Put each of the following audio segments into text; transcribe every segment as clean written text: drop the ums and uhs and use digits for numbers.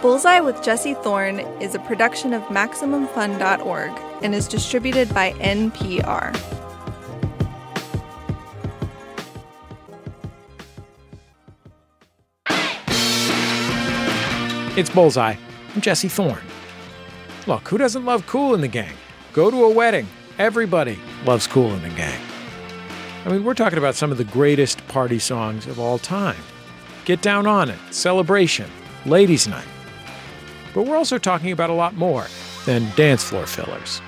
Bullseye with Jesse Thorne is a production of MaximumFun.org and is distributed by NPR. It's Bullseye. I'm Jesse Thorne. Look, who doesn't love Kool and the Gang? Go to a wedding. Everybody loves Kool and the Gang. I mean, we're talking about some of the greatest party songs of all time. Get Down on It, Celebration, Ladies' Night. But we're also talking about a lot more than dance floor fillers.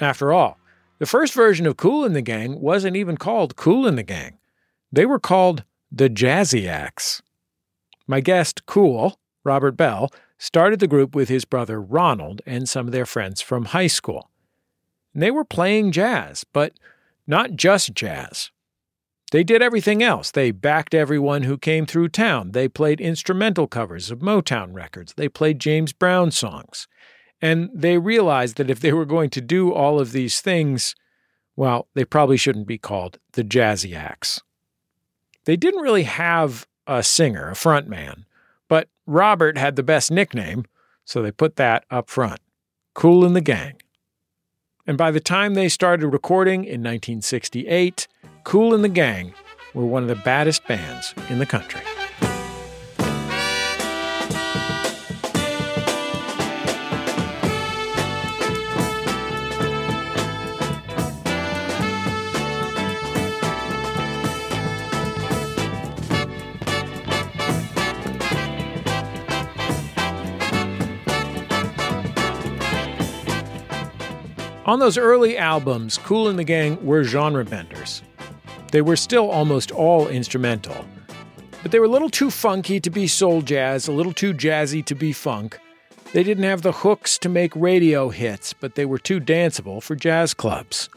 After all, the first version of Kool and the Gang wasn't even called Kool and the Gang. They were called the Jazziacs. My guest, Kool, Robert Bell, started the group with his brother Ronald and some of their friends from high school. And they were playing jazz, but not just jazz. They did everything else. They backed everyone who came through town. They played instrumental covers of Motown records. They played James Brown songs. And they realized that if they were going to do all of these things, well, they probably shouldn't be called the Jazziacs. They didn't really have a singer, a frontman, but Robert had the best nickname, so they put that up front. Kool and the Gang. And by the time they started recording in 1968, Kool and the Gang were one of the baddest bands in the country. On those early albums, Kool and the Gang were genre benders. They were still almost all instrumental, but they were a little too funky to be soul jazz, a little too jazzy to be funk. They didn't have the hooks to make radio hits, but they were too danceable for jazz clubs.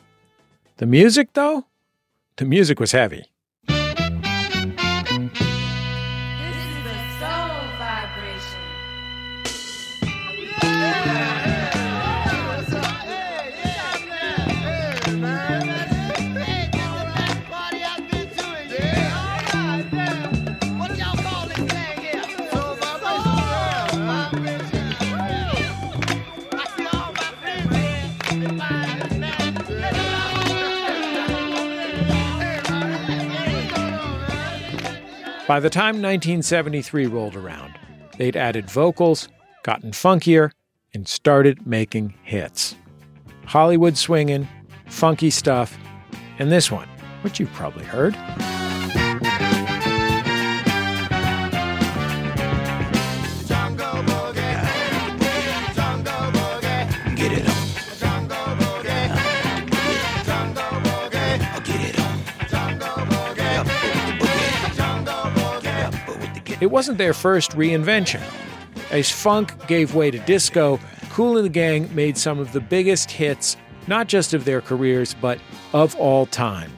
The music, though? The music was heavy. This is the soul vibration. Yeah. By the time 1973 rolled around, they'd added vocals, gotten funkier, and started making hits. Hollywood Swingin', Funky Stuff, and this one, which you've probably heard. It wasn't their first reinvention. As funk gave way to disco, Kool and the Gang made some of the biggest hits, not just of their careers, but of all time.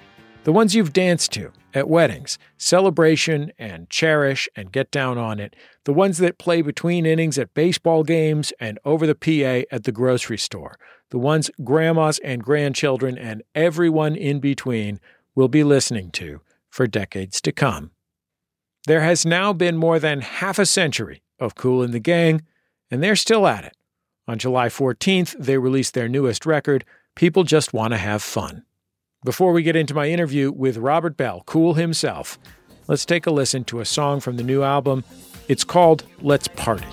The ones you've danced to at weddings, Celebration and Cherish and Get Down on It, the ones that play between innings at baseball games and over the PA at the grocery store, the ones grandmas and grandchildren and everyone in between will be listening to for decades to come. There has now been more than half a century of Kool and the Gang, and they're still at it. On July 14th, they released their newest record, People Just Want to Have Fun. Before we get into my interview with Robert Bell, Kool himself, let's take a listen to a song from the new album. It's called Let's Party.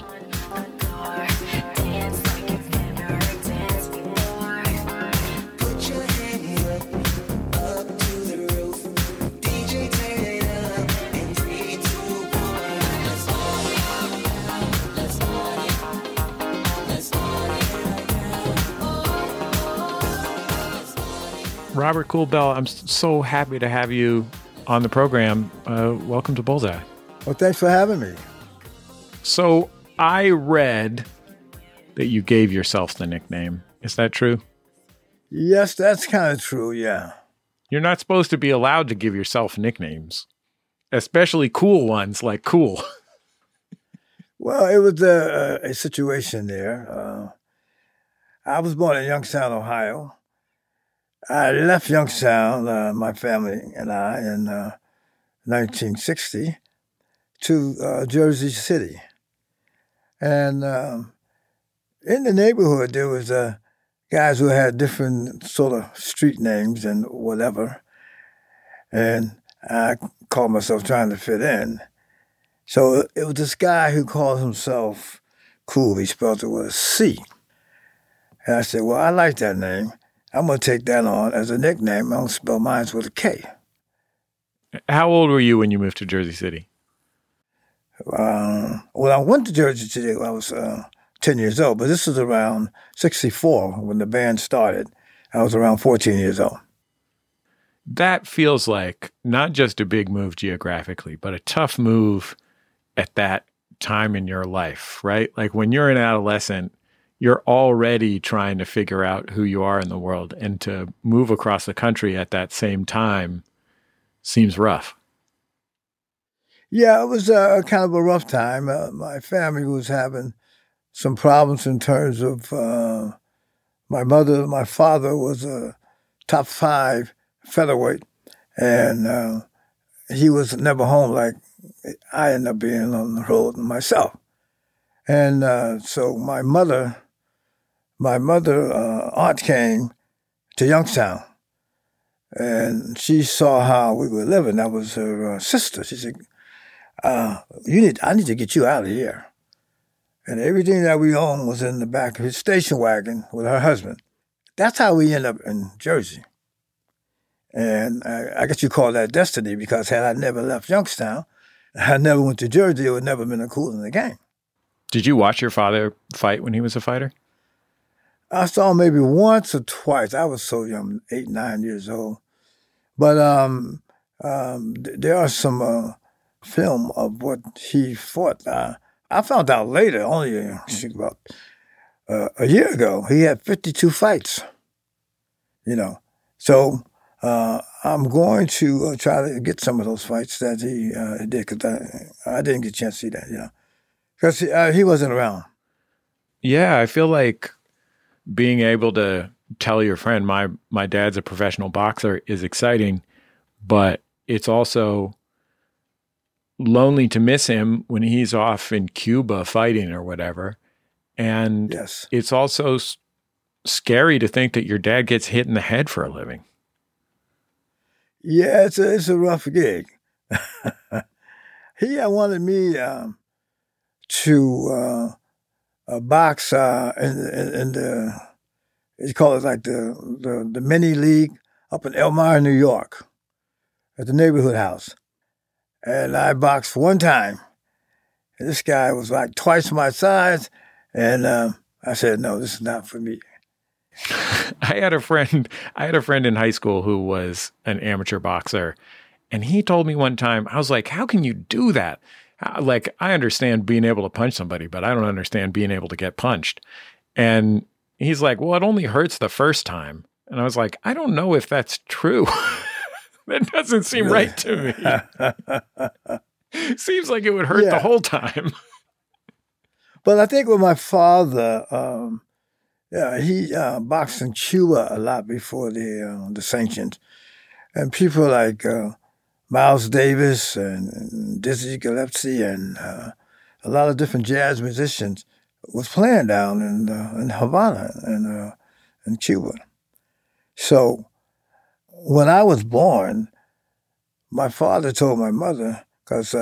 Robert Kool Bell, I'm so happy to have you on the program. Welcome to Bullseye. Well, thanks for having me. So I read that you gave yourself the nickname. Is that true? Yes, that's kind of true, yeah. You're not supposed to be allowed to give yourself nicknames, especially cool ones like Kool. Well, it was a situation there. I was born in Youngstown, Ohio. I left Youngstown, my family and I, in 1960 to Jersey City. And in the neighborhood, there was guys who had different sort of street names and whatever. And I called myself trying to fit in. So it was this guy who called himself Kool. He spelled it with a C. And I said, well, I like that name. I'm going to take that on as a nickname. I'm going to spell mine with a K. How old were you when you moved to Jersey City? Well, I went to Jersey City when I was 10 years old, but this was around 64 when the band started. I was around 14 years old. That feels like not just a big move geographically, but a tough move at that time in your life, right? Like when you're an adolescent, you're already trying to figure out who you are in the world, and to move across the country at that same time seems rough. Yeah, it was kind of a rough time. My family was having some problems in terms of my mother. My father was a top five featherweight, and he was never home. Like I ended up being on the road myself, and so my mother aunt came to Youngstown. And she saw how we were living. That was her sister. She said, I need to get you out of here. And everything that we owned was in the back of his station wagon with her husband. That's how we ended up in Jersey. And I guess you call that destiny, because had I never left Youngstown, I never went to Jersey, it would never have been a Kool in the Gang. Did you watch your father fight when he was a fighter? I saw him maybe once or twice. I was so young, 8, 9 years old. But there are some film of what he fought. I found out later, only about a year ago, he had 52 fights. You know, so I'm going to try to get some of those fights that he did, because I didn't get a chance to see that, you know, because he wasn't around. Yeah, I feel like being able to tell your friend, my dad's a professional boxer, is exciting, but it's also lonely to miss him when he's off in Cuba fighting or whatever. And yes, it's also scary to think that your dad gets hit in the head for a living. Yeah, it's a rough gig. He wanted me to a box in the, they call it like the mini league up in Elmira, New York, at the neighborhood house. And I boxed one time. And this guy was like twice my size, and I said, no, this is not for me. I had a friend in high school who was an amateur boxer, and he told me one time, I was like, how can you do that? Like, I understand being able to punch somebody, but I don't understand being able to get punched. And he's like, well, it only hurts the first time. And I was like, I don't know if that's true. That doesn't seem right to me. Seems like it would hurt the whole time. But I think with my father, he boxed in Cuba a lot before the sanctions. And people like Miles Davis and Dizzy Gillespie and a lot of different jazz musicians was playing down in Havana and in Cuba. So when I was born, my father told my mother, because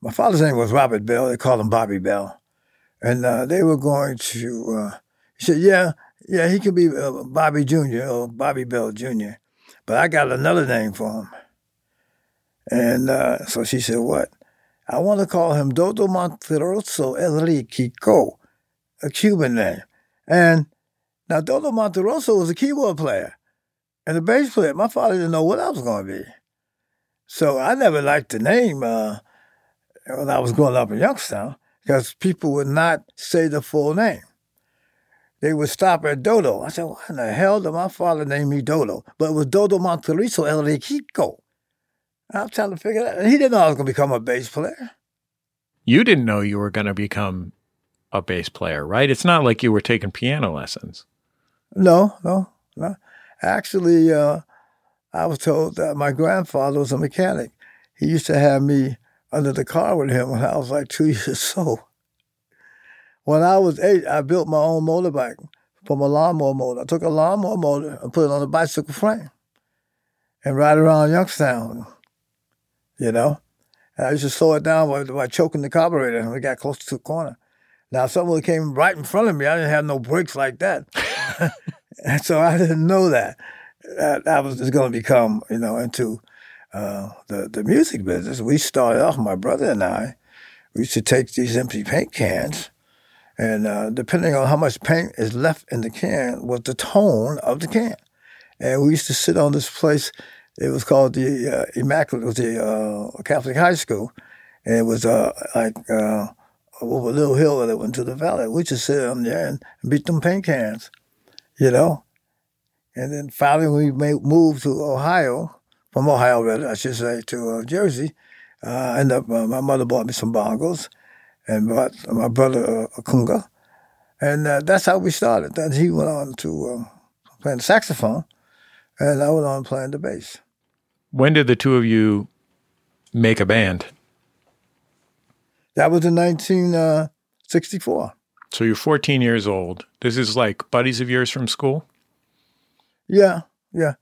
my father's name was Robert Bell. They called him Bobby Bell. And they were going to, he said, yeah, he could be Bobby Jr. or Bobby Bell Jr., but I got another name for him. And so she said, what? I want to call him Dhodo Monteroso El Riquico, a Cuban name. And now Dhodo Monteroso was a keyboard player and a bass player. My father didn't know what I was going to be. So I never liked the name when I was growing up in Youngstown, because people would not say the full name. They would stop at Dodo. I said, why in the hell did my father name me Dodo? But it was Dhodo Monteroso El Riquico. I'm trying to figure that out. He didn't know I was going to become a bass player. You didn't know you were going to become a bass player, right? It's not like you were taking piano lessons. No. Actually, I was told that my grandfather was a mechanic. He used to have me under the car with him when I was like 2 years old. When I was 8, I built my own motorbike from a lawnmower motor. I took a lawnmower motor and put it on a bicycle frame and ride around Youngstown, you know. And I used to slow it down by choking the carburetor when it got close to the corner. Now, someone came right in front of me. I didn't have no brakes like that. And so I didn't know that. I was just going to become, you know, into the music business. We started off, my brother and I, we used to take these empty paint cans, and depending on how much paint is left in the can was the tone of the can. And we used to sit on this place. It was called the Immaculate, it was the Catholic High School. And it was over a little hill that went to the valley. We just sit on there and beat them paint cans, you know. And then finally we moved to Ohio, from Ohio, rather, I should say, to Jersey. I ended up, my mother bought me some bongos and bought my brother a conga. And that's how we started. Then he went on to playing the saxophone, and I went on playing the bass. When did the two of you make a band? That was in 1964. So you're 14 years old. This is like buddies of yours from school? Yeah, yeah.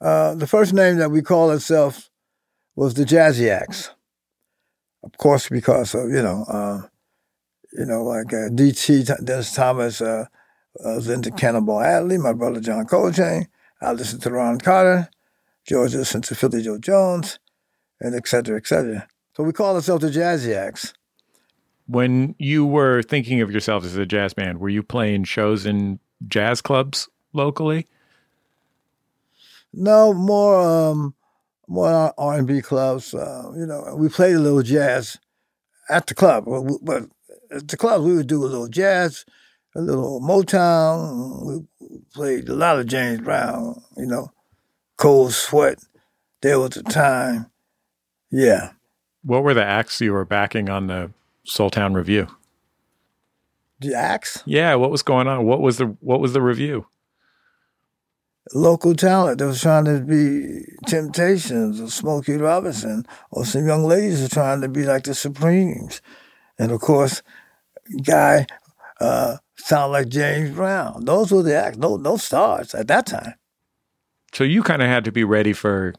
The first name that we called ourselves was the Jazziacs. Of course, because of, DT, Dennis Thomas was into Cannonball Adderley, my brother John Coltrane. I listened to Ron Carter. George listened to Philly Joe Jones, and et cetera, et cetera. So we called ourselves the Jazziacs. When you were thinking of yourself as a jazz band, were you playing shows in jazz clubs locally? No, more R&B clubs. We played a little jazz at the club. But at the club, we would do a little jazz, a little Motown. We played a lot of James Brown, Cold Sweat. There was a time. Yeah. What were the acts you were backing on the Soultown Review? The acts? Yeah, what was going on? What was the review? Local talent that was trying to be Temptations or Smokey Robinson, or some young ladies were trying to be like the Supremes. And of course, guy sound like James Brown. Those were the acts, no stars at that time. So you kind of had to be ready for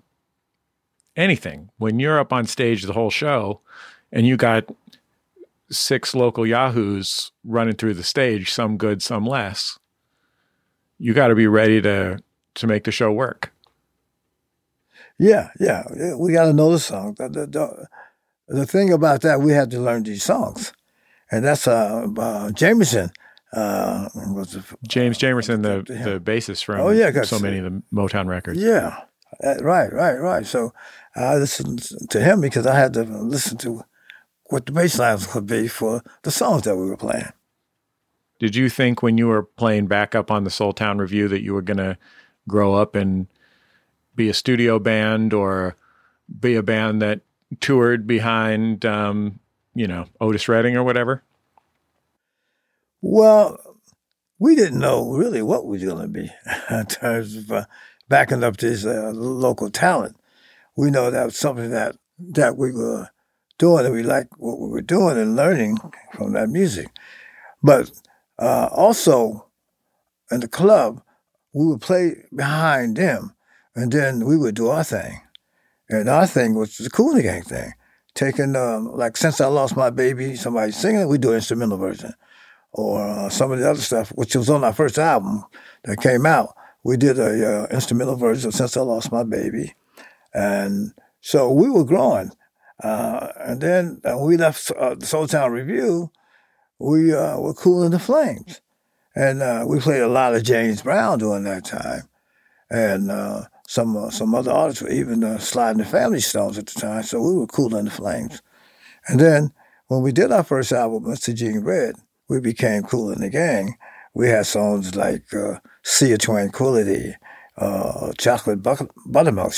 anything. When you're up on stage the whole show and you got 6 local yahoos running through the stage, some good, some less, you got to be ready to make the show work. Yeah. We got to know the song. The thing about that, we had to learn these songs. And that's Jamerson. James Jamerson, the bassist from so many of the Motown records. Yeah, right. So I listened to him because I had to listen to what the bass lines could be for the songs that we were playing. Did you think when you were playing back up on the Soultown Review that you were going to grow up and be a studio band or be a band that toured behind, Otis Redding or whatever? Well, we didn't know really what we were going to be in terms of backing up this local talent. We know that was something that we were doing, and we liked what we were doing and learning from that music. But also, in the club, we would play behind them, and then we would do our thing. And our thing was the Kool & the Gang thing. Taking, Since I Lost My Baby, somebody singing it, we do an instrumental version. Or some of the other stuff, which was on our first album that came out. We did a instrumental version of Since I Lost My Baby. And so we were growing. And then we left the Soultown Review. We were cooling the flames. And we played a lot of James Brown during that time. And some other artists were even sliding the Family Stones at the time. So we were cooling the flames. And then when we did our first album, Mr. Gene Red, we became Kool and the Gang. We had songs like Sea of Tranquility, Chocolate Buttermilk,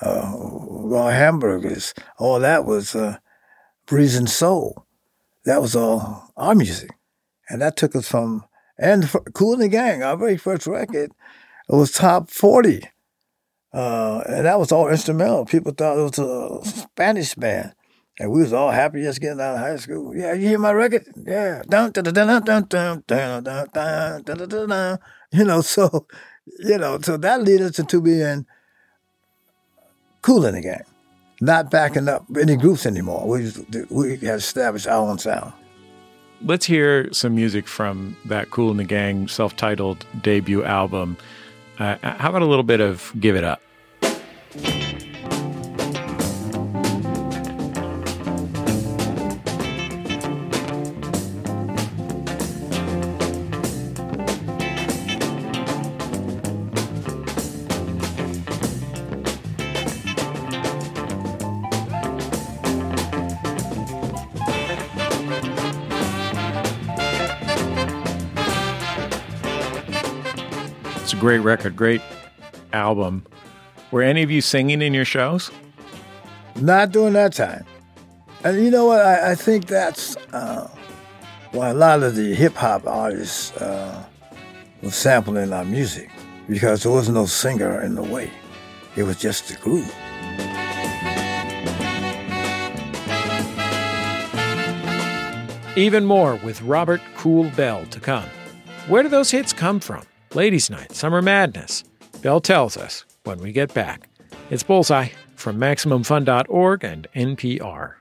Raw Hamburgers. All that was Breezin' Soul. That was all our music. And that took us from, and Kool and the Gang, our very first record, it was top 40. And that was all instrumental. People thought it was a Spanish band. And we was all happy just getting out of high school. Yeah, you hear my record? Yeah. So that lead us to being Kool and the Gang. Not backing up any groups anymore. We had established our own sound. Let's hear some music from that Kool and the Gang self-titled debut album. How about a little bit of Give It Up? Great record, great album. Were any of you singing in your shows? Not during that time. And you know what? I think that's why a lot of the hip-hop artists were sampling our music, because there was no singer in the way. It was just the groove. Even more with Robert Kool Bell to come. Where do those hits come from? Ladies' Night, Summer Madness. Bell tells us when we get back. It's Bullseye from MaximumFun.org and NPR.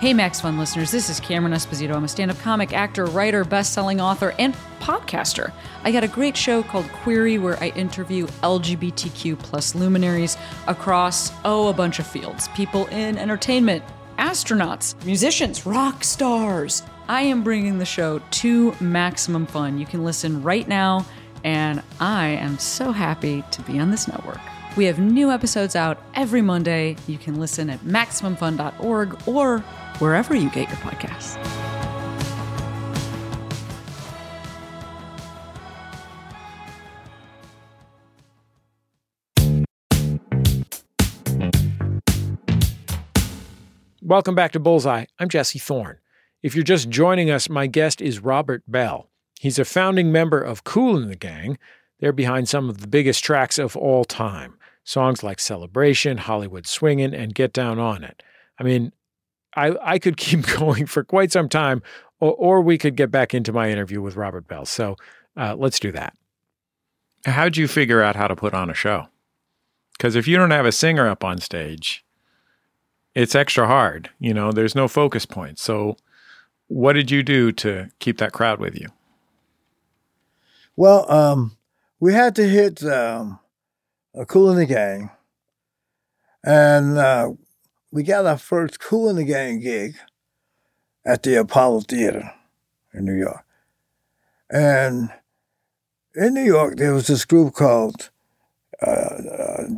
Hey, Max Fun listeners, this is Cameron Esposito. I'm a stand-up comic, actor, writer, best-selling author, and podcaster. I got a great show called Query where I interview LGBTQ plus luminaries across, a bunch of fields. People in entertainment, astronauts, musicians, rock stars. I am bringing the show to Maximum Fun. You can listen right now, and I am so happy to be on this network. We have new episodes out every Monday. You can listen at MaximumFun.org or wherever you get your podcasts. Welcome back to Bullseye. I'm Jesse Thorne. If you're just joining us, my guest is Robert Bell. He's a founding member of Kool and the Gang. They're behind some of the biggest tracks of all time. Songs like Celebration, Hollywood Swingin', and Get Down On It. I mean, I could keep going for quite some time, or we could get back into my interview with Robert Bell. So let's do that. How'd you figure out how to put on a show? Because if you don't have a singer up on stage, it's extra hard. You know, there's no focus point. So what did you do to keep that crowd with you? Well, we had to hit a Kool and the Gang. And we got our first Kool and the Gang gig at the Apollo Theater in New York. And in New York, there was this group called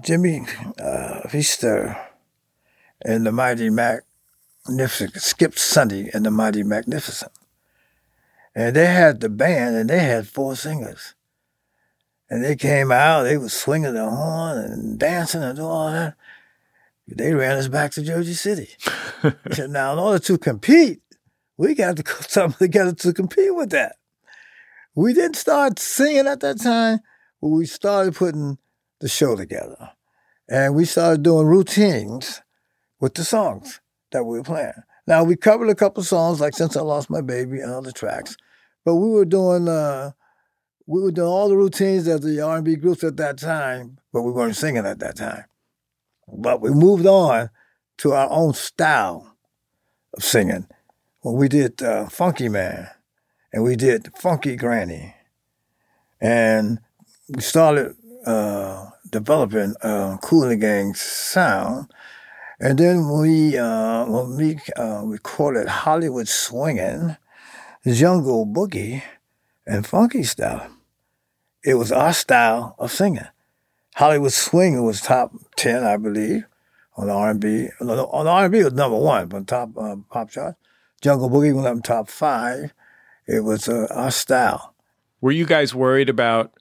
Jimmy Feaster and the Mighty Mac. Skip Sunday and the Mighty Magnificent. And they had the band, and they had four singers. And they came out, they was swinging the horn and dancing and doing all that. They ran us back to Jersey City. He said, now, in order to compete, we got to put something together to compete with that. We didn't start singing at that time, but we started putting the show together. And we started doing routines with the songs that we were playing. Now, we covered a couple songs, like Since I Lost My Baby and other tracks, but we were doing all the routines of the R&B groups at that time, but we weren't singing at that time. But we moved on to our own style of singing. Well, we did Funky Man, and we did Funky Granny, and we started developing Kool and the Gang sound. And then we recorded Hollywood Swingin', Jungle Boogie, and Funky Style. It was our style of singing. Hollywood Swingin' was top 10, I believe, on R&B. On R&B, it was number one, but top pop chart. Jungle Boogie went up in top 5. It was our style. Were you guys worried about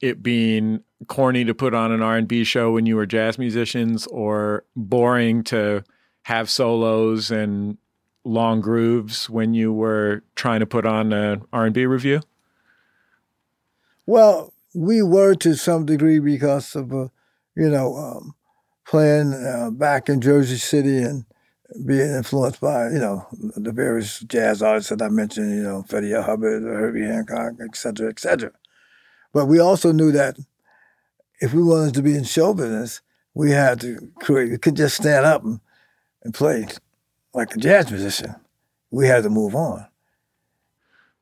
it being corny to put on an R&B show when you were jazz musicians, or boring to have solos and long grooves when you were trying to put on an R&B review? Well, we were to some degree because of, playing back in Jersey City and being influenced by, you know, the various jazz artists that I mentioned, you know, Freddie Hubbard, Herbie Hancock, et cetera, et cetera. But we also knew that if we wanted to be in show business, we had to create, we couldn't just stand up and play like a jazz musician. We had to move on.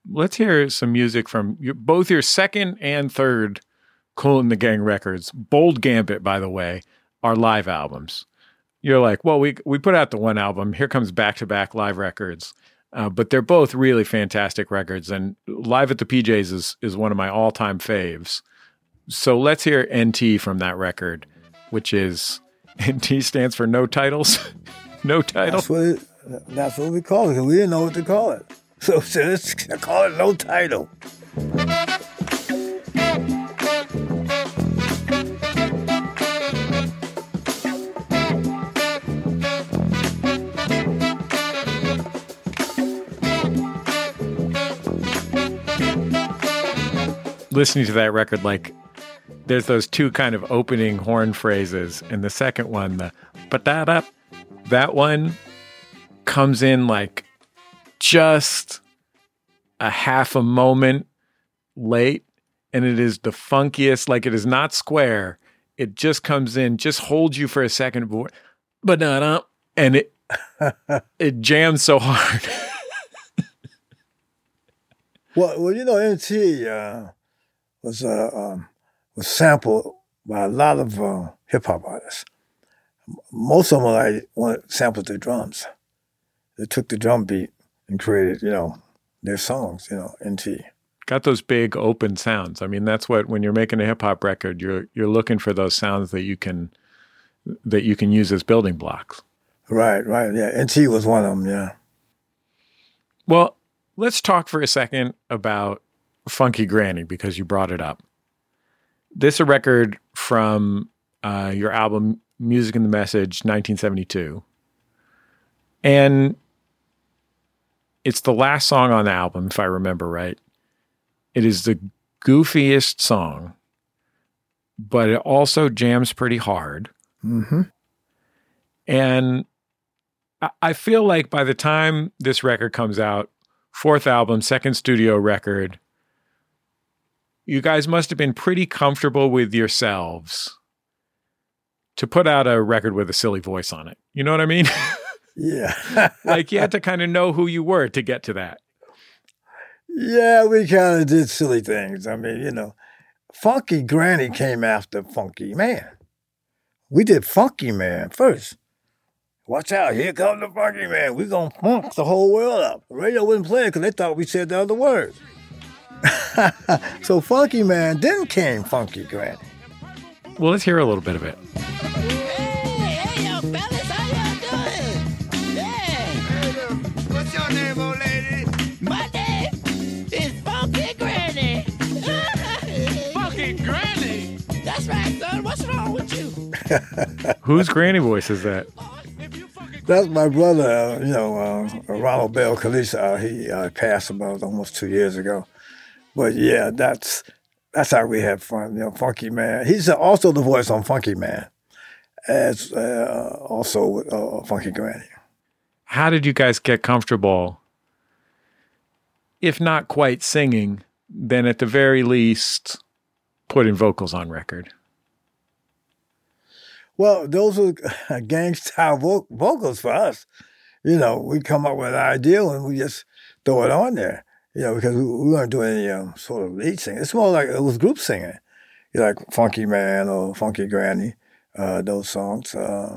Let's hear some music from both your second and third Kool and the Gang records. Bold Gambit, by the way, are live albums. You're like, well, we put out the one album. Here comes back-to-back live records. But they're both really fantastic records. And Live at the PJs is one of my all-time faves. So let's hear NT from that record, which is, NT stands for No Titles. No title. That's what we call it. We didn't know what to call it. So let's call it No Title. Listening to that record, like, there's those two kind of opening horn phrases, and the second one, the ba-da-da, that one comes in like just a half a moment late, and it is the funkiest. Like, it is not square. It just comes in, just holds you for a second, ba-da-da, and it jams so hard. Well, you know, NT, was sampled by a lot of hip-hop artists. Most of them sampled their drums. They took the drum beat and created, you know, their songs, you know, NT. Got those big open sounds. I mean, that's what, when you're making a hip-hop record, you're looking for those sounds that you can use as building blocks. Right, yeah. NT was one of them, yeah. Well, let's talk for a second about Funky Granny, because you brought it up. This is a record from your album Music and the Message, 1972. And it's the last song on the album, if I remember right. It is the goofiest song, but it also jams pretty hard. Mm-hmm. And I feel like by the time this record comes out, fourth album, second studio record, you guys must have been pretty comfortable with yourselves to put out a record with a silly voice on it. You know what I mean? Yeah. Like, you had to kind of know who you were to get to that. Yeah, we kind of did silly things. I mean, you know, Funky Granny came after Funky Man. We did Funky Man first. Watch out, here comes the Funky Man. We're going to funk the whole world up. The radio wouldn't play it because they thought we said the other words. So Funky Man, then came Funky Granny. Well, let's hear a little bit of it. Hey, yo, fellas, how y'all doing? Hey, what's your name, old lady? My name is Funky Granny. Funky Granny? That's right, son. What's wrong with you? Whose granny voice is that? That's my brother, Ronald Bell-Khalisha. He passed about almost 2 years ago. But yeah, that's how we had fun, you know. Funky Man. He's also the voice on Funky Man, as also with Funky Granny. How did you guys get comfortable, if not quite singing, then at the very least putting vocals on record? Well, those were gang-style vocals for us. You know, we come up with an idea and we just throw it on there. You know, because we weren't doing any sort of lead singing. It's more like it was group singing. You know, like Funky Man or Funky Granny, those songs. And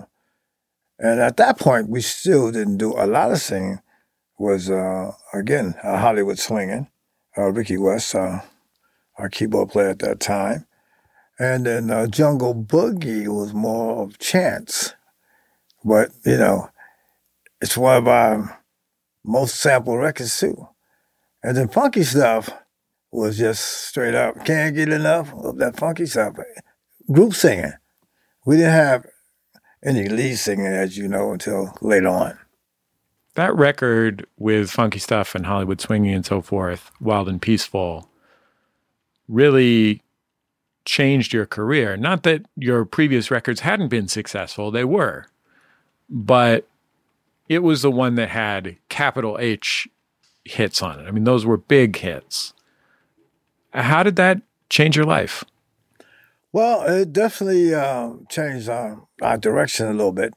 at that point, we still didn't do a lot of singing. Was, again, Hollywood Slinging, Ricky West, our keyboard player at that time. And then Jungle Boogie was more of chance. But, you know, it's one of our most sampled records, too. And then funky stuff was just straight up, can't get enough of that funky stuff. Group singing. We didn't have any lead singing, as you know, until later on. That record with Funky Stuff and Hollywood Swinging and so forth, Wild and Peaceful, really changed your career. Not that your previous records hadn't been successful, they were, but it was the one that had capital H hits on it. I mean, those were big hits. How did that change your life? Well, it definitely changed our direction a little bit.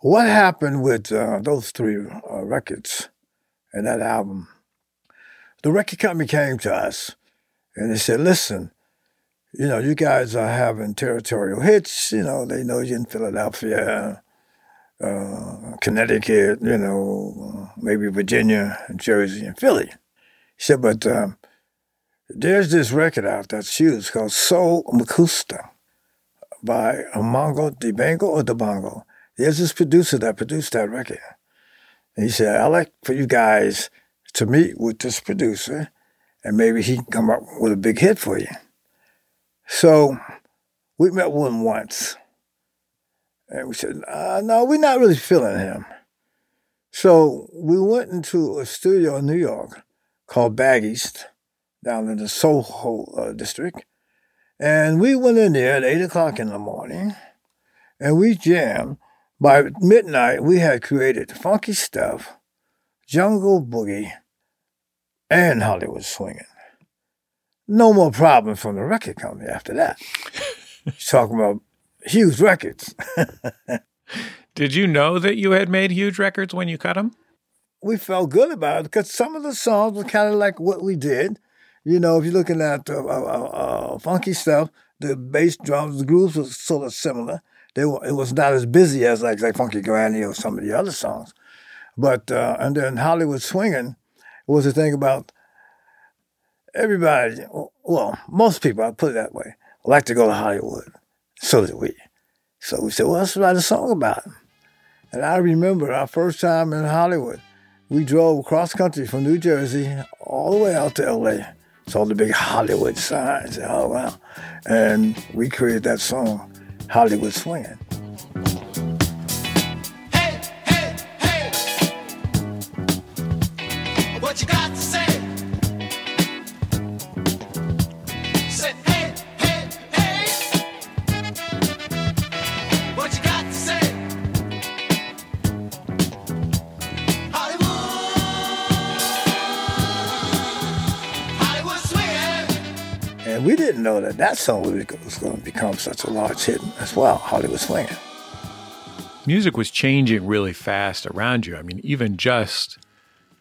What happened with those three records and that album? The record company came to us and they said, listen, you know, you guys are having territorial hits. You know, they know you in Philadelphia, Connecticut, you know, maybe Virginia and Jersey and Philly. He said, but there's this record out that's huge called Soul Macusta by Mongo Dibango or Dibango. There's this producer that produced that record. And he said, I'd like for you guys to meet with this producer and maybe he can come up with a big hit for you. So we met with him once, and we said, no, we're not really feeling him. So we went into a studio in New York called Bag East, down in the Soho district, and we went in there at 8 o'clock in the morning, and we jammed. By midnight, we had created funky stuff, jungle boogie, and Hollywood swinging. No more problem from the record company after that. He's talking about huge records. Did you know that you had made huge records when you cut them? We felt good about it because some of the songs were kind of like what we did. You know, if you're looking at the funky stuff, the bass drums, the grooves were sort of similar. It was not as busy as like Funky Granny or some of the other songs. But and then Hollywood swinging was the thing about. Everybody, well, most people, I'll put it that way, like to go to Hollywood. So did we. So we said, well, let's write a song about it. And I remember our first time in Hollywood, we drove cross country from New Jersey all the way out to L.A. Saw the big Hollywood signs. Oh, wow. And we created that song, Hollywood Swingin'. Hey, hey, hey, what you got to say? We didn't know that that song was going to become such a large hit as well, Hollywood Swingin'. Music was changing really fast around you. I mean, even just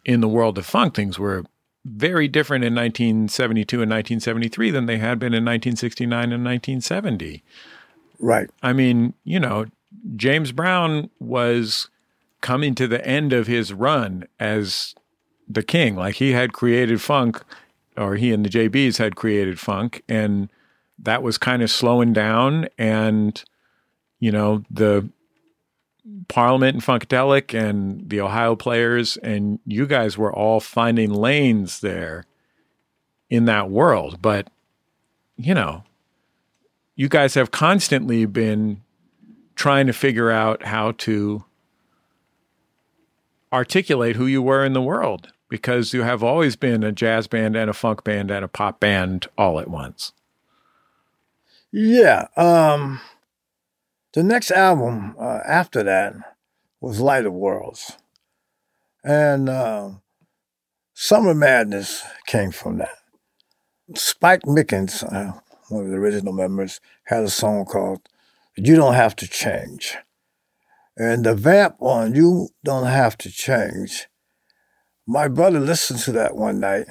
in the world of funk, things were very different in 1972 and 1973 than they had been in 1969 and 1970. Right. I mean, you know, James Brown was coming to the end of his run as the king. Like, he had created funk, or he and the JBs had created funk, and that was kind of slowing down. And, you know, the Parliament and Funkadelic and the Ohio Players and you guys were all finding lanes there in that world. But, you know, you guys have constantly been trying to figure out how to articulate who you were in the world, because you have always been a jazz band and a funk band and a pop band all at once. Yeah. The next album after that was Light of Worlds. And Summer Madness came from that. Spike Mickens, one of the original members, had a song called You Don't Have to Change. And the vamp on You Don't Have to Change, my brother listened to that one night,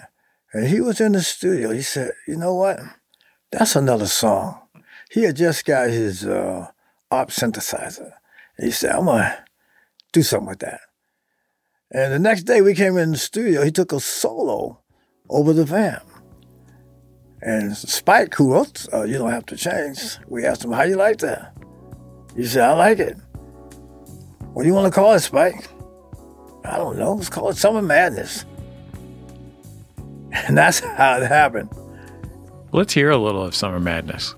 and he was in the studio. He said, you know what? That's another song. He had just got his ARP synthesizer. And he said, I'm going to do something with that. And the next day we came in the studio, he took a solo over the vamp. And Spike, who wrote You Don't Have to Change, we asked him, how you like that? He said, I like it. What do you want to call it, Spike? I don't know, let's call it Summer Madness. And that's how it happened. Let's hear a little of Summer Madness.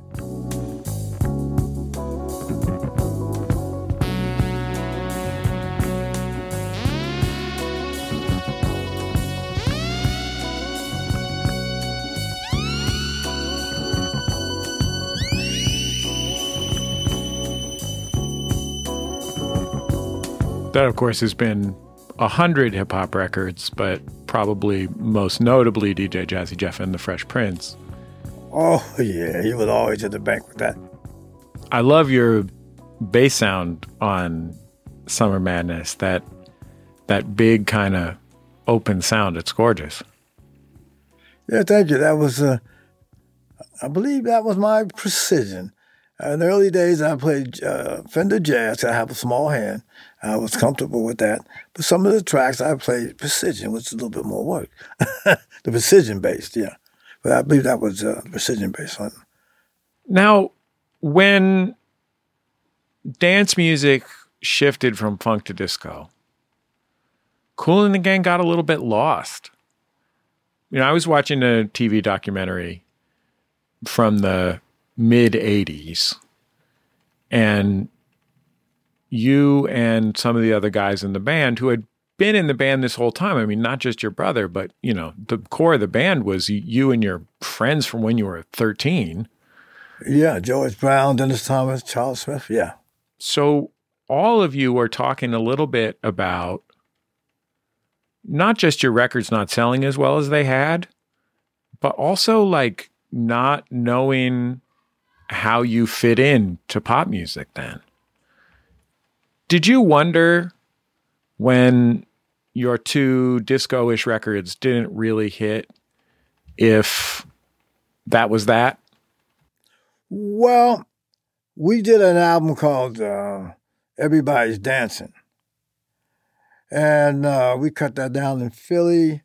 That, of course, has been 100 hip-hop records, but probably most notably DJ Jazzy Jeff and the Fresh Prince. Oh, yeah, he was always at the back with that. I love your bass sound on Summer Madness, that big kind of open sound. It's gorgeous. Yeah, thank you. That was, I believe that was my precision. In the early days, I played Fender Jazz. I have a small hand. I was comfortable with that. But some of the tracks I played precision, which is a little bit more work. The precision-based, yeah. But I believe that was precision-based. Now, when dance music shifted from funk to disco, Kool and the Gang got a little bit lost. You know, I was watching a TV documentary from the mid-'80s, and you and some of the other guys in the band who had been in the band this whole time, I mean, not just your brother, but, you know, the core of the band was you and your friends from when you were 13. Yeah, George Brown, Dennis Thomas, Charles Smith, yeah. So all of you were talking a little bit about not just your records not selling as well as they had, but also like not knowing how you fit in to pop music then. Did you wonder when your two disco-ish records didn't really hit if that was that? Well, we did an album called Everybody's Dancing. And we cut that down in Philly.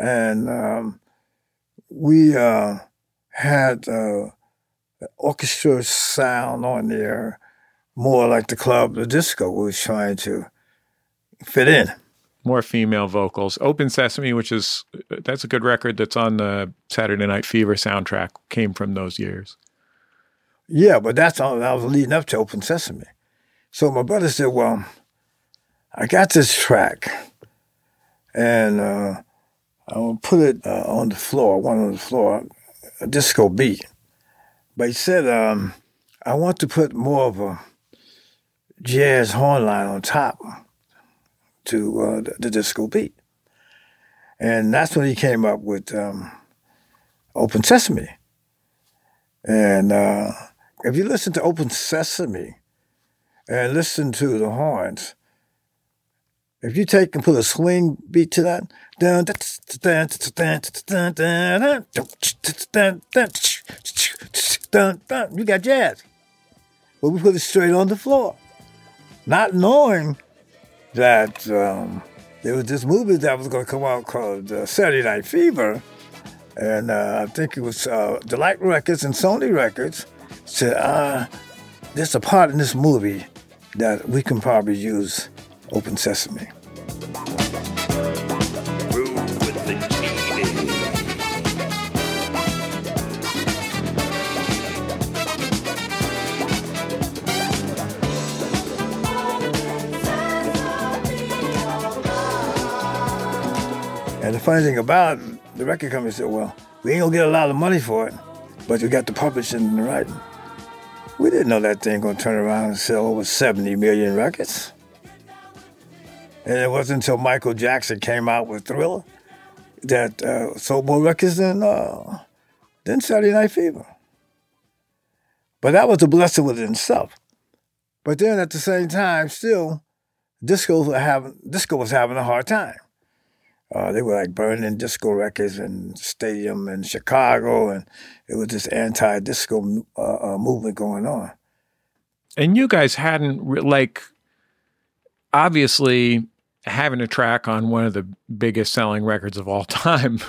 And we had orchestra sound on there, more like the club, the disco was trying to fit in. More female vocals. Open Sesame, that's a good record that's on the Saturday Night Fever soundtrack, came from those years. Yeah, but that's all I was leading up to Open Sesame. So my brother said, well, I got this track, and I'll put it on the floor, a disco beat. But he said, I want to put more of a jazz horn line on top to the disco beat. And that's when he came up with Open Sesame. And if you listen to Open Sesame and listen to the horns, if you take and put a swing beat to that, you got jazz. But we put it straight on the floor, not knowing that there was this movie that was going to come out called Saturday Night Fever, and I think it was Delight Records and Sony Records said, there's a part in this movie that we can probably use Open Sesame. And the funny thing about it, the record company said, well, we ain't gonna get a lot of money for it, but you got the publishing and the writing. We didn't know that thing gonna turn around and sell over 70 million records. And it wasn't until Michael Jackson came out with Thriller that sold more records than Saturday Night Fever. But that was a blessing within itself. But then at the same time, still, disco was having a hard time. They were like burning disco records in stadium in Chicago, and it was this anti-disco movement going on. And you guys hadn't obviously, having a track on one of the biggest selling records of all time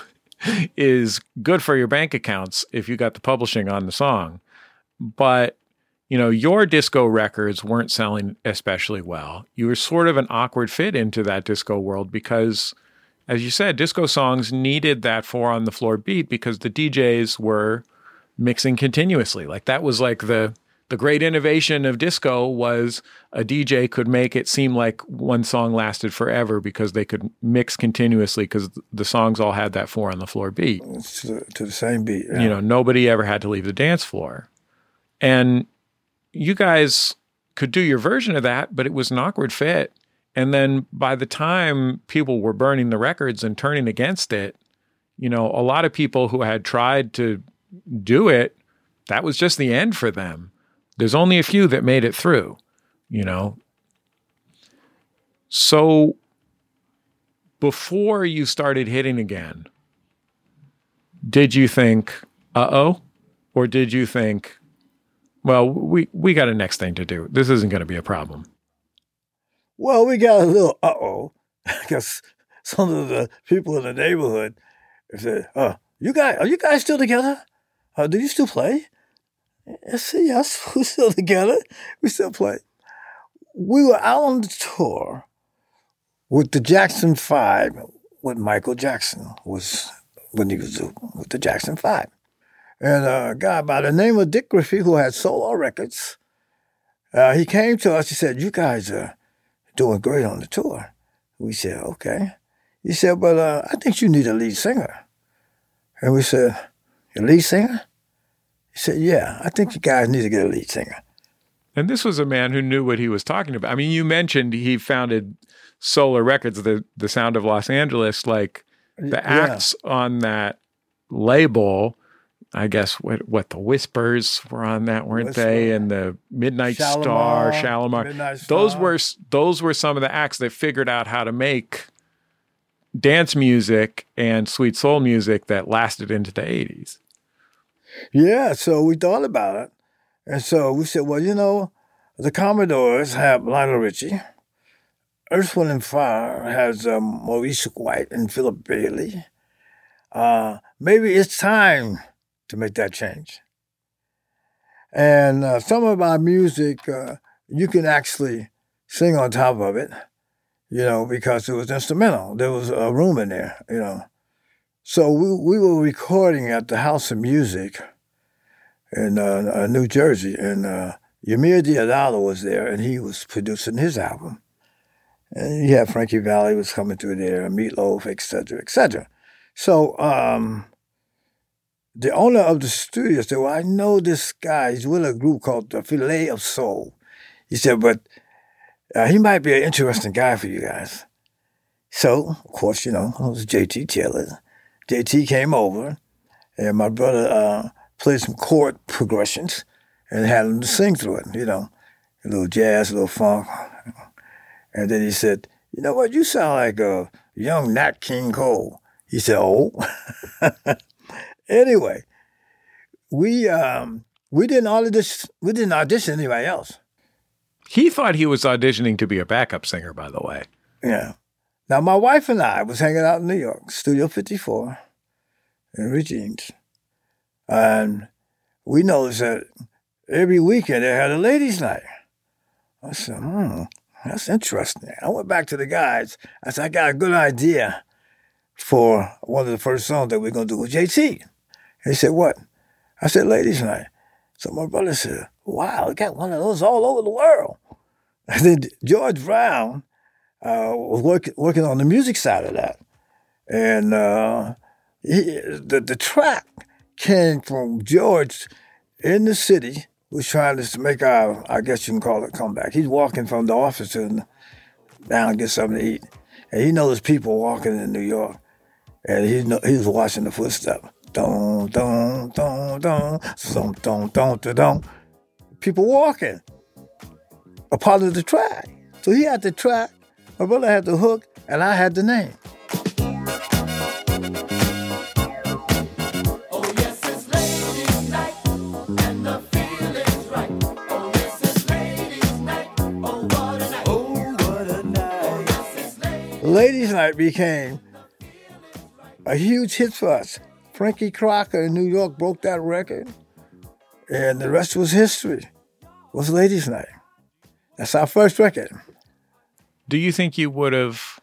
is good for your bank accounts if you got the publishing on the song. But, you know, your disco records weren't selling especially well. You were sort of an awkward fit into that disco world because, as you said, disco songs needed that four on the floor beat because the DJs were mixing continuously. Like that was like the great innovation of disco was a DJ could make it seem like one song lasted forever because they could mix continuously because the songs all had that four on the floor beat. To the same beat. Yeah. You know, nobody ever had to leave the dance floor. And you guys could do your version of that, but it was an awkward fit. And then by the time people were burning the records and turning against it, you know, a lot of people who had tried to do it, that was just the end for them. There's only a few that made it through, you know. So before you started hitting again, did you think, uh-oh? Or did you think, well, we got a next thing to do. This isn't going to be a problem. Well, we got a little uh-oh, because some of the people in the neighborhood said, oh, are you guys still together? Do you still play? I said, yes, we're still together. We still play. We were out on the tour with the Jackson 5, with Michael Jackson, was when he was with the Jackson 5. And a guy by the name of Dick Griffey, who had Solo Records, he came to us. He said, you guys are doing great on the tour. We said, okay. He said, but I think you need a lead singer. And we said, a lead singer? He said, yeah, I think you guys need to get a lead singer. And this was a man who knew what he was talking about. I mean, you mentioned he founded Solo Records, the Sound of Los Angeles. Like, the acts on that label, I guess what the Whispers were on that, weren't they? And the Midnight Star, Shalimar. Those were some of the acts that figured out how to make dance music and sweet soul music that lasted into the 80s. Yeah, so we thought about it. And so we said, well, you know, the Commodores have Lionel Richie. Earth, Wind and Fire has Maurice White and Philip Bailey. Maybe it's time to make that change. And some of our music, you can actually sing on top of it, you know, because it was instrumental. There was a room in there, you know. So we were recording at the House of Music in New Jersey, and Yamir Diodado was there, and he was producing his album. And you had Frankie Valli was coming through there, Meatloaf, et cetera, et cetera. So the owner of the studio said, well, I know this guy. He's with a group called the Filet of Soul. He said, but he might be an interesting guy for you guys. So, of course, you know, it was JT Taylor. JT came over, and my brother played some chord progressions and had him to sing through it, you know, a little jazz, a little funk. And then he said, you know what, you sound like a young Nat King Cole. He said, oh. Anyway, we didn't audition anybody else. He thought he was auditioning to be a backup singer, by the way. Yeah. Now, my wife and I was hanging out in New York, Studio 54 in Regines. And we noticed that every weekend they had a ladies' night. I said, that's interesting. I went back to the guys. I said, I got a good idea for one of the first songs that we're going to do with JT. And he said, what? I said, ladies' night. So my brother said, wow, we got one of those all over the world. And then George Brown was working on the music side of that. And the track came from George in the city, was trying to make our, I guess you can call it, comeback. He's walking from the office and down to get something to eat. And he noticed people walking in New York. And he was watching the footsteps. Don, don, don, don, some don. People walking. A part of the track. So he had the track, my brother had the hook, and I had the name. Ladies' Night became a huge hit for us. Frankie Crocker in New York broke that record, and the rest was history. It was Ladies' Night. That's our first record. Do you think you would have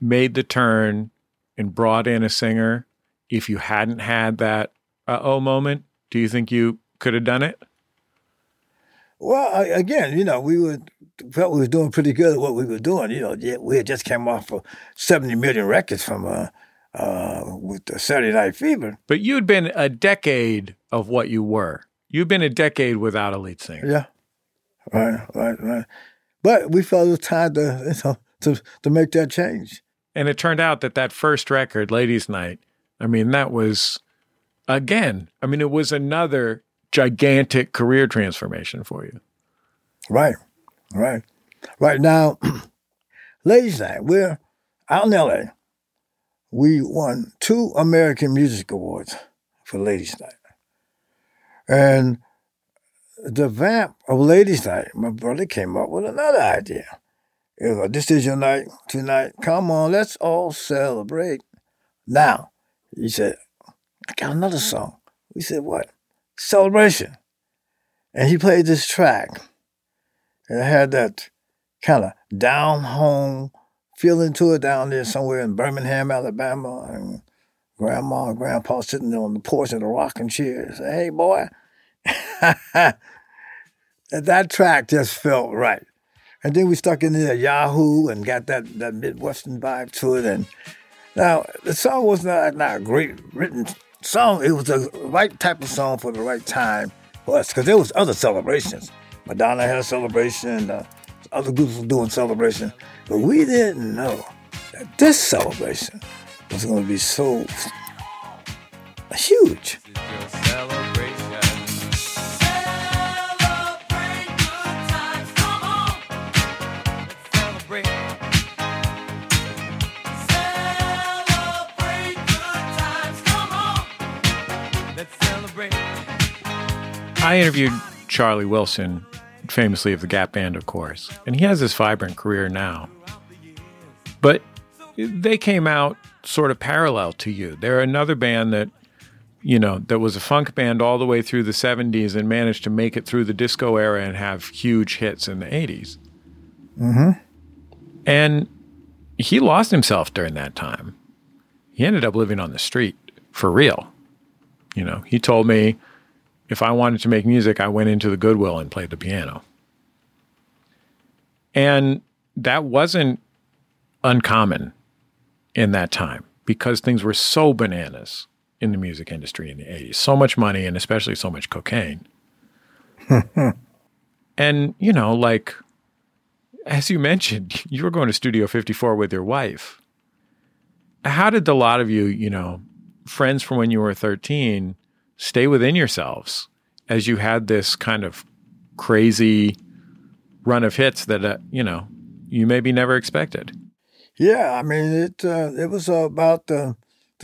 made the turn and brought in a singer if you hadn't had that uh-oh moment? Do you think you could have done it? Well, again, you know, we were doing pretty good at what we were doing. You know, we had just came off of 70 million records from with the Saturday Night Fever. But you'd been a decade of what you were. You'd been a decade without a lead singer. Yeah, right. But we felt it was time to make that change. And it turned out that first record, Ladies' Night, I mean, that was, again, I mean, it was another gigantic career transformation for you. Right. Right now, Ladies' Night, we're out in L.A. We won 2 American Music Awards for Ladies' Night. And the vamp of Ladies' Night, my brother came up with another idea. It was like, this is your night, tonight, come on, let's all celebrate. Now, he said, I got another song. We said, what? Celebration. And he played this track. And it had that kind of down-home feeling to it down there somewhere in Birmingham, Alabama. And Grandma and Grandpa sitting there on the porch in a rocking chair. Say, hey, boy. That track just felt right. And then we stuck in there Yahoo and got that Midwestern vibe to it. And now, the song was not a great written song. It was the right type of song for the right time for us, because there was other celebrations. Madonna had a celebration, other groups were doing celebration. But we didn't know that this celebration was going to be so huge. I interviewed Charlie Wilson, famously of the Gap Band, of course, and he has this vibrant career now. But they came out sort of parallel to you. They're another band that, you know, that was a funk band all the way through the 70s and managed to make it through the disco era and have huge hits in the 80s. Mm-hmm. And he lost himself during that time. He ended up living on the street, for real. You know, he told me, if I wanted to make music, I went into the Goodwill and played the piano. And that wasn't uncommon in that time because things were so bananas in the music industry in the 80s. So much money and especially so much cocaine. And, you know, like, as you mentioned, you were going to Studio 54 with your wife. How did the lot of you, you know, friends from when you were 13, stay within yourselves as you had this kind of crazy run of hits that, you know, you maybe never expected? Yeah, I mean, it was about the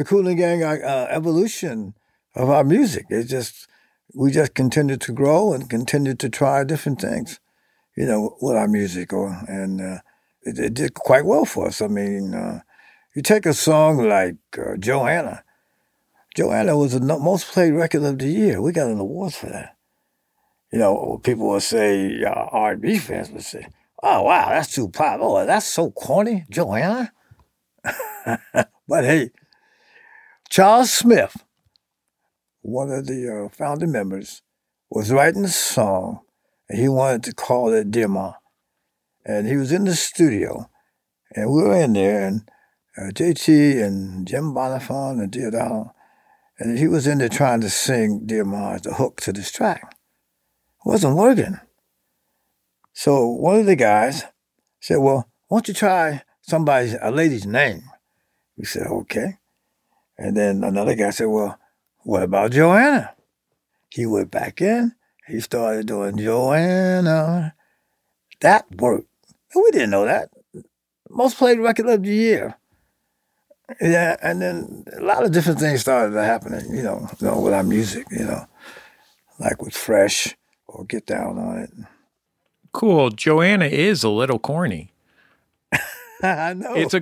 Kool & Gang evolution of our music. We just continued to grow and continued to try different things, you know, with our music. It did quite well for us. I mean, you take a song like Joanna. Joanna was the most played record of the year. We got an award for that. You know, people would say, R&B fans would say, oh, wow, that's too pop. Oh, that's so corny, Joanna. But hey, Charles Smith, one of the founding members, was writing a song, and he wanted to call it Dear Ma. And he was in the studio, and we were in there, and JT and Jim Bonifon and Dhodo, and he was in there trying to sing Dear Ma as the hook to this track. It wasn't working. So one of the guys said, well, won't you try a lady's name? We said, okay. And then another guy said, well, what about Joanna? He went back in. He started doing Joanna. That worked. We didn't know that. Most played record of the year. Yeah, and then a lot of different things started happening, you know, with our music, you know, like with Fresh or Get Down on It. Cool. Joanna is a little corny. I know. It's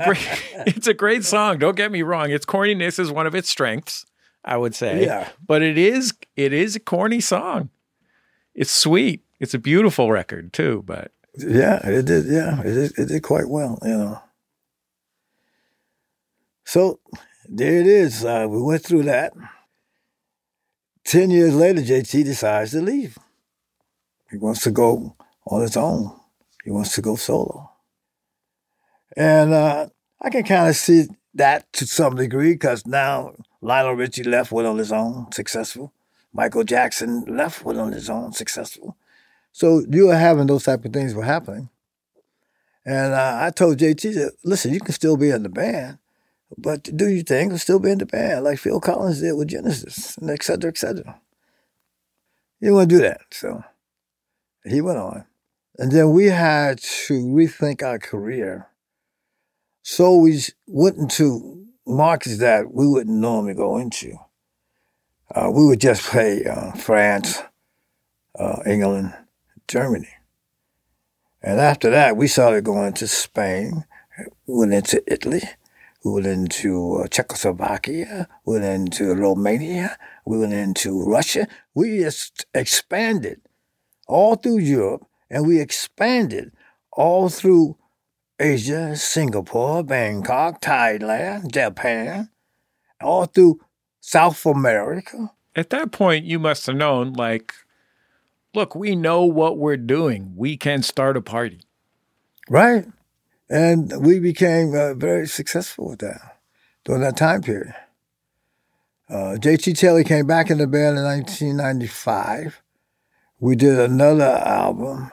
a great song. Don't get me wrong. Its corniness is one of its strengths, I would say. Yeah. But it is a corny song. It's sweet. It's a beautiful record too. But yeah, it did. Yeah, it did quite well, you know. So there it is. We went through that. 10 years later, JT decides to leave. He wants to go on his own. He wants to go solo. And I can kind of see that to some degree because now Lionel Richie left, went on his own, successful. Michael Jackson left, went on his own, successful. So you were having those type of things were happening. And I told JT, listen, you can still be in the band, but to do your thing, and still be in the band, like Phil Collins did with Genesis, and et cetera, et cetera. He didn't want to do that, so he went on. And then we had to rethink our career. So we went into markets that we wouldn't normally go into. We would just play France, England, Germany. And after that, we started going to Spain. We went into Italy. We went into Czechoslovakia. We went into Romania. We went into Russia. We just expanded all through Europe, and we expanded all through Asia, Singapore, Bangkok, Thailand, Japan, all through South America. At that point, you must have known, like, look, we know what we're doing. We can start a party. Right. And we became very successful with that during that time period. JT Taylor came back in the band in 1995. We did another album.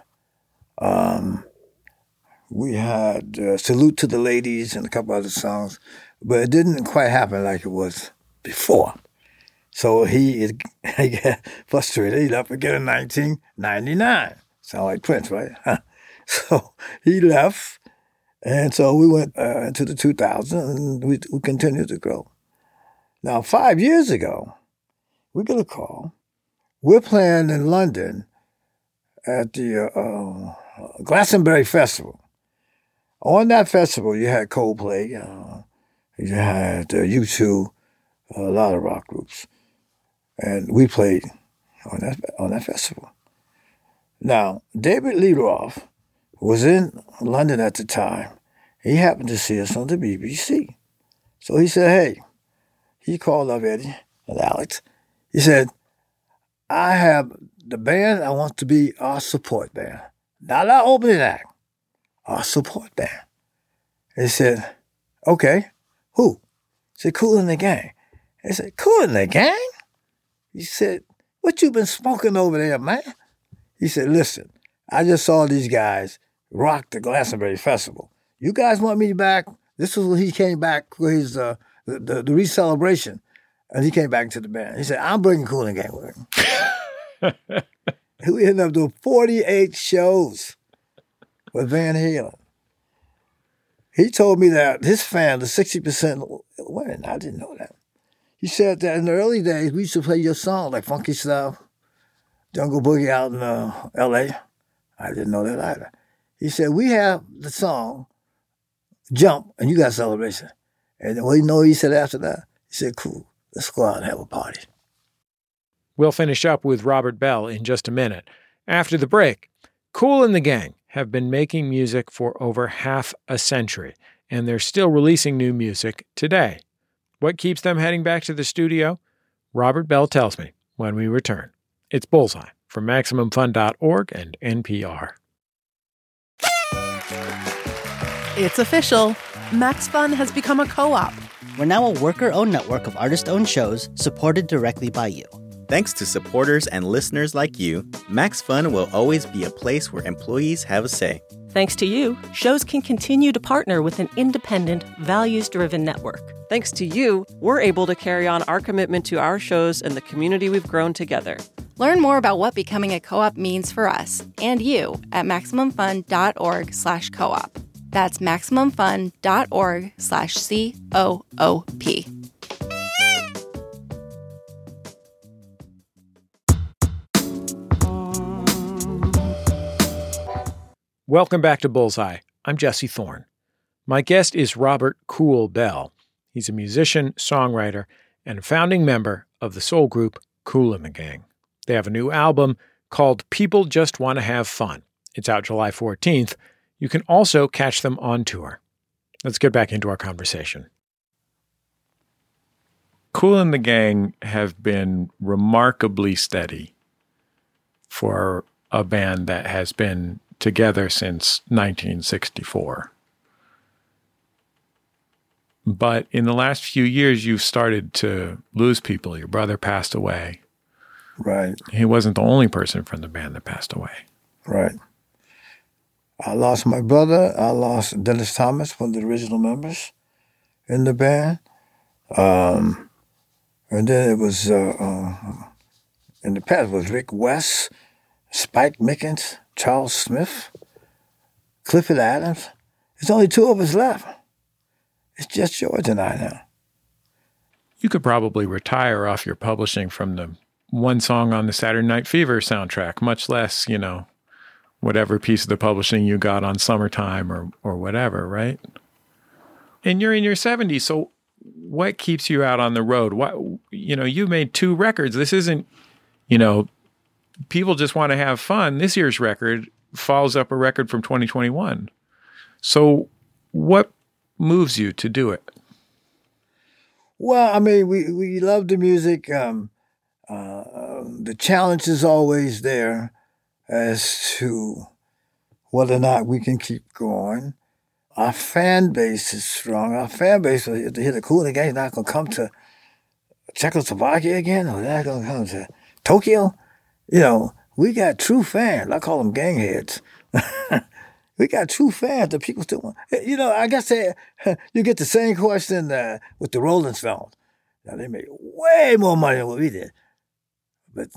We had Salute to the Ladies and a couple other songs, but it didn't quite happen like it was before. So he got frustrated. He left again in 1999. Sound like Prince, right? So he left, and so we went into the 2000s, and we continued to grow. Now, 5 years ago, we get a call. We're playing in London at the Glastonbury Festival. On that festival, you had Coldplay, you had U2, a lot of rock groups. And we played on that festival. Now, David Lee Roth was in London at the time. He happened to see us on the BBC. So he said, hey, he called up Eddie and Alex. He said, I have the band. I want to be our support band. Not our opening act, our support band. They said, okay, who? He said, Kool and the Gang. They said, Kool and the Gang? He said, what you been smoking over there, man? He said, listen, I just saw these guys rock the Glastonbury Festival. You guys want me back? This was when he came back for his the re-celebration. And he came back to the band. He said, I'm bringing Kool and the Gang with him. We ended up doing 48 shows with Van Halen. He told me that his fans, the 60%, women. I didn't know that. He said that in the early days, we used to play your songs like Funky Stuff, Jungle Boogie out in L.A. I didn't know that either. He said, we have the song, Jump, and you got Celebration. And what you know he said after that? He said, cool, let's go out and have a party. We'll finish up with Robert Bell in just a minute. After the break, Kool and the Gang have been making music for over half a century, and they're still releasing new music today. What keeps them heading back to the studio? Robert Bell tells me when we return. It's Bullseye from MaximumFun.org and NPR. It's official. Max Fun has become a co-op. We're now a worker-owned network of artist-owned shows supported directly by you. Thanks to supporters and listeners like you, Max Fun will always be a place where employees have a say. Thanks to you, shows can continue to partner with an independent, values-driven network. Thanks to you, we're able to carry on our commitment to our shows and the community we've grown together. Learn more about what becoming a co-op means for us and you at MaximumFun.org/co-op. That's MaximumFun.org/COOP. Welcome back to Bullseye. I'm Jesse Thorne. My guest is Robert Kool Bell. He's a musician, songwriter, and founding member of the soul group Kool and the Gang. They have a new album called People Just Want to Have Fun. It's out July 14th. You can also catch them on tour. Let's get back into our conversation. Kool and the Gang have been remarkably steady for a band that has been together since 1964. But in the last few years, you've started to lose people. Your brother passed away. Right. He wasn't the only person from the band that passed away. Right. I lost my brother. I lost Dennis Thomas, one of the original members in the band. And then it was, in the past, it was Ricky West, Spike Mickens, Charles Smith, Clifford Adams. There's only two of us left. It's just George and I now. You could probably retire off your publishing from the one song on the Saturday Night Fever soundtrack, much less, you know, whatever piece of the publishing you got on Summertime or whatever, right? And you're in your 70s, so what keeps you out on the road? Why, you know, you made two records. This isn't, you know, people just want to have fun. This year's record follows up a record from 2021. So what moves you to do it? Well, I mean, we love the music. The challenge is always there as to whether or not we can keep going. Our fan base is strong. Our fan base, if they hear the Kool & the Gang, not going to come to Czechoslovakia again, or they're not going to come to Tokyo. You know, we got true fans. I call them gang heads. We got true fans that people still want. You know, I guess you get the same question with the Rolling Stones. Now, they make way more money than what we did. But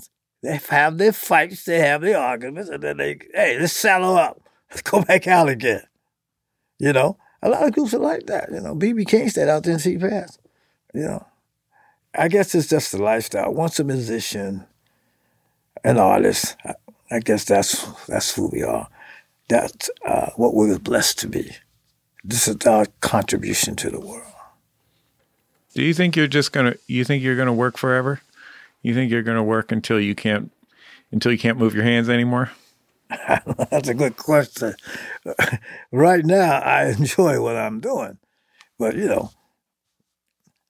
they have their fights, they have their arguments, and then let's saddle up. Let's go back out again. You know, a lot of groups are like that. You know, B.B. King stayed out there and see pass. You know, I guess it's just the lifestyle. Once a musician, an artist, I guess that's who we are. That's what we were blessed to be. This is our contribution to the world. Do you think you're gonna work forever? You think you're gonna work until you can't move your hands anymore? That's a good question. Right now, I enjoy what I'm doing, but you know,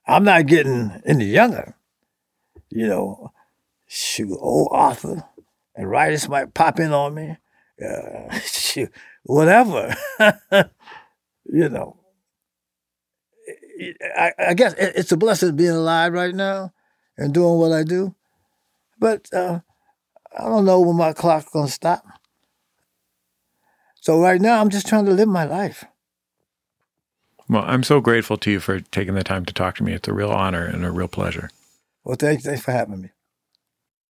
I'm not getting any younger. You know, shoot, old author and writers might pop in on me. Shoot, whatever. You know, I guess it's a blessing being alive right now and doing what I do. But I don't know when my clock's going to stop. So right now, I'm just trying to live my life. Well, I'm so grateful to you for taking the time to talk to me. It's a real honor and a real pleasure. Well, thanks for having me.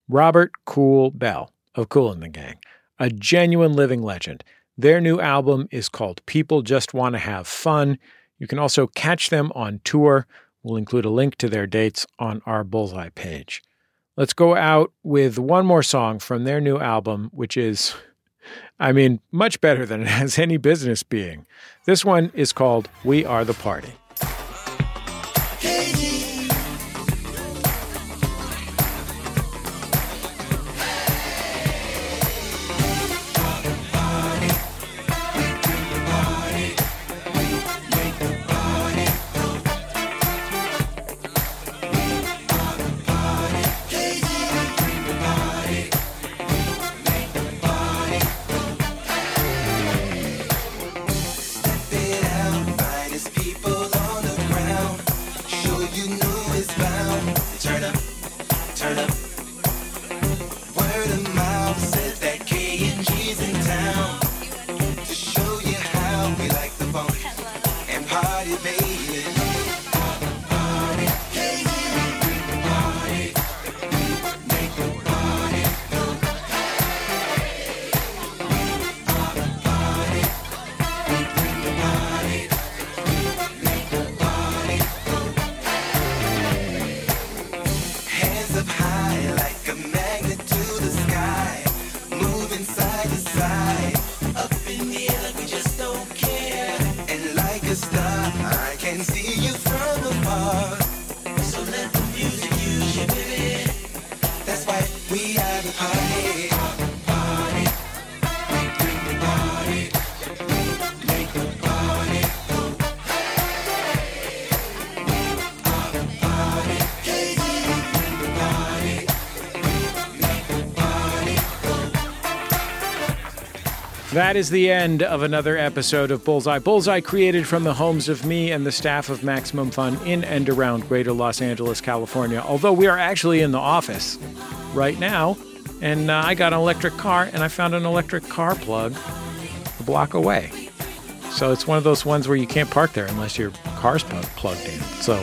Robert Kool Bell of Kool and the Gang. A genuine living legend. Their new album is called People Just Want to Have Fun. You can also catch them on tour. We'll include a link to their dates on our Bullseye page. Let's go out with one more song from their new album, which is, I mean, much better than it has any business being. This one is called We Are the Party. That is the end of another episode of Bullseye. Bullseye, created from the homes of me and the staff of Maximum Fun in and around Greater Los Angeles, California. Although we are actually in the office right now, and I got an electric car, and I found an electric car plug block away. So it's one of those ones where you can't park there unless your car's plugged in. So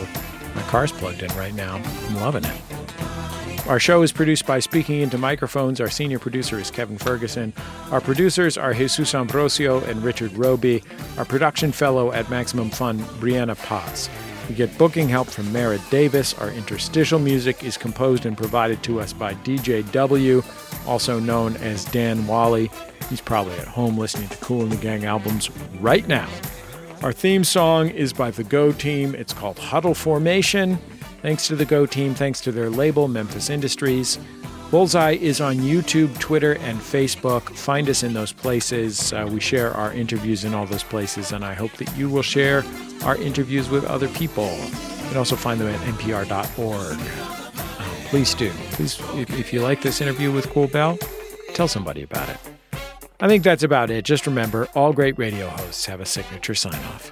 my car's plugged in right now. I'm loving it. Our show is produced by Speaking Into Microphones. Our senior producer is Kevin Ferguson. Our producers are Jesus Ambrosio and Richard Roby. Our production fellow at Maximum Fun, Brianna Potts. We get booking help from Mara Davis. Our interstitial music is composed and provided to us by DJ W, also known as Dan Wally. He's probably at home listening to Kool & the Gang albums right now. Our theme song is by the Go Team. It's called Huddle Formation. Thanks to the Go Team, thanks to their label, Memphis Industries. Bullseye is on YouTube, Twitter, and Facebook. Find us in those places. We share our interviews in all those places, and I hope that you will share our interviews with other people. You can also find them at npr.org. Please do. Please, if you like this interview with Kool Bell, tell somebody about it. I think that's about it. Just remember, all great radio hosts have a signature sign-off.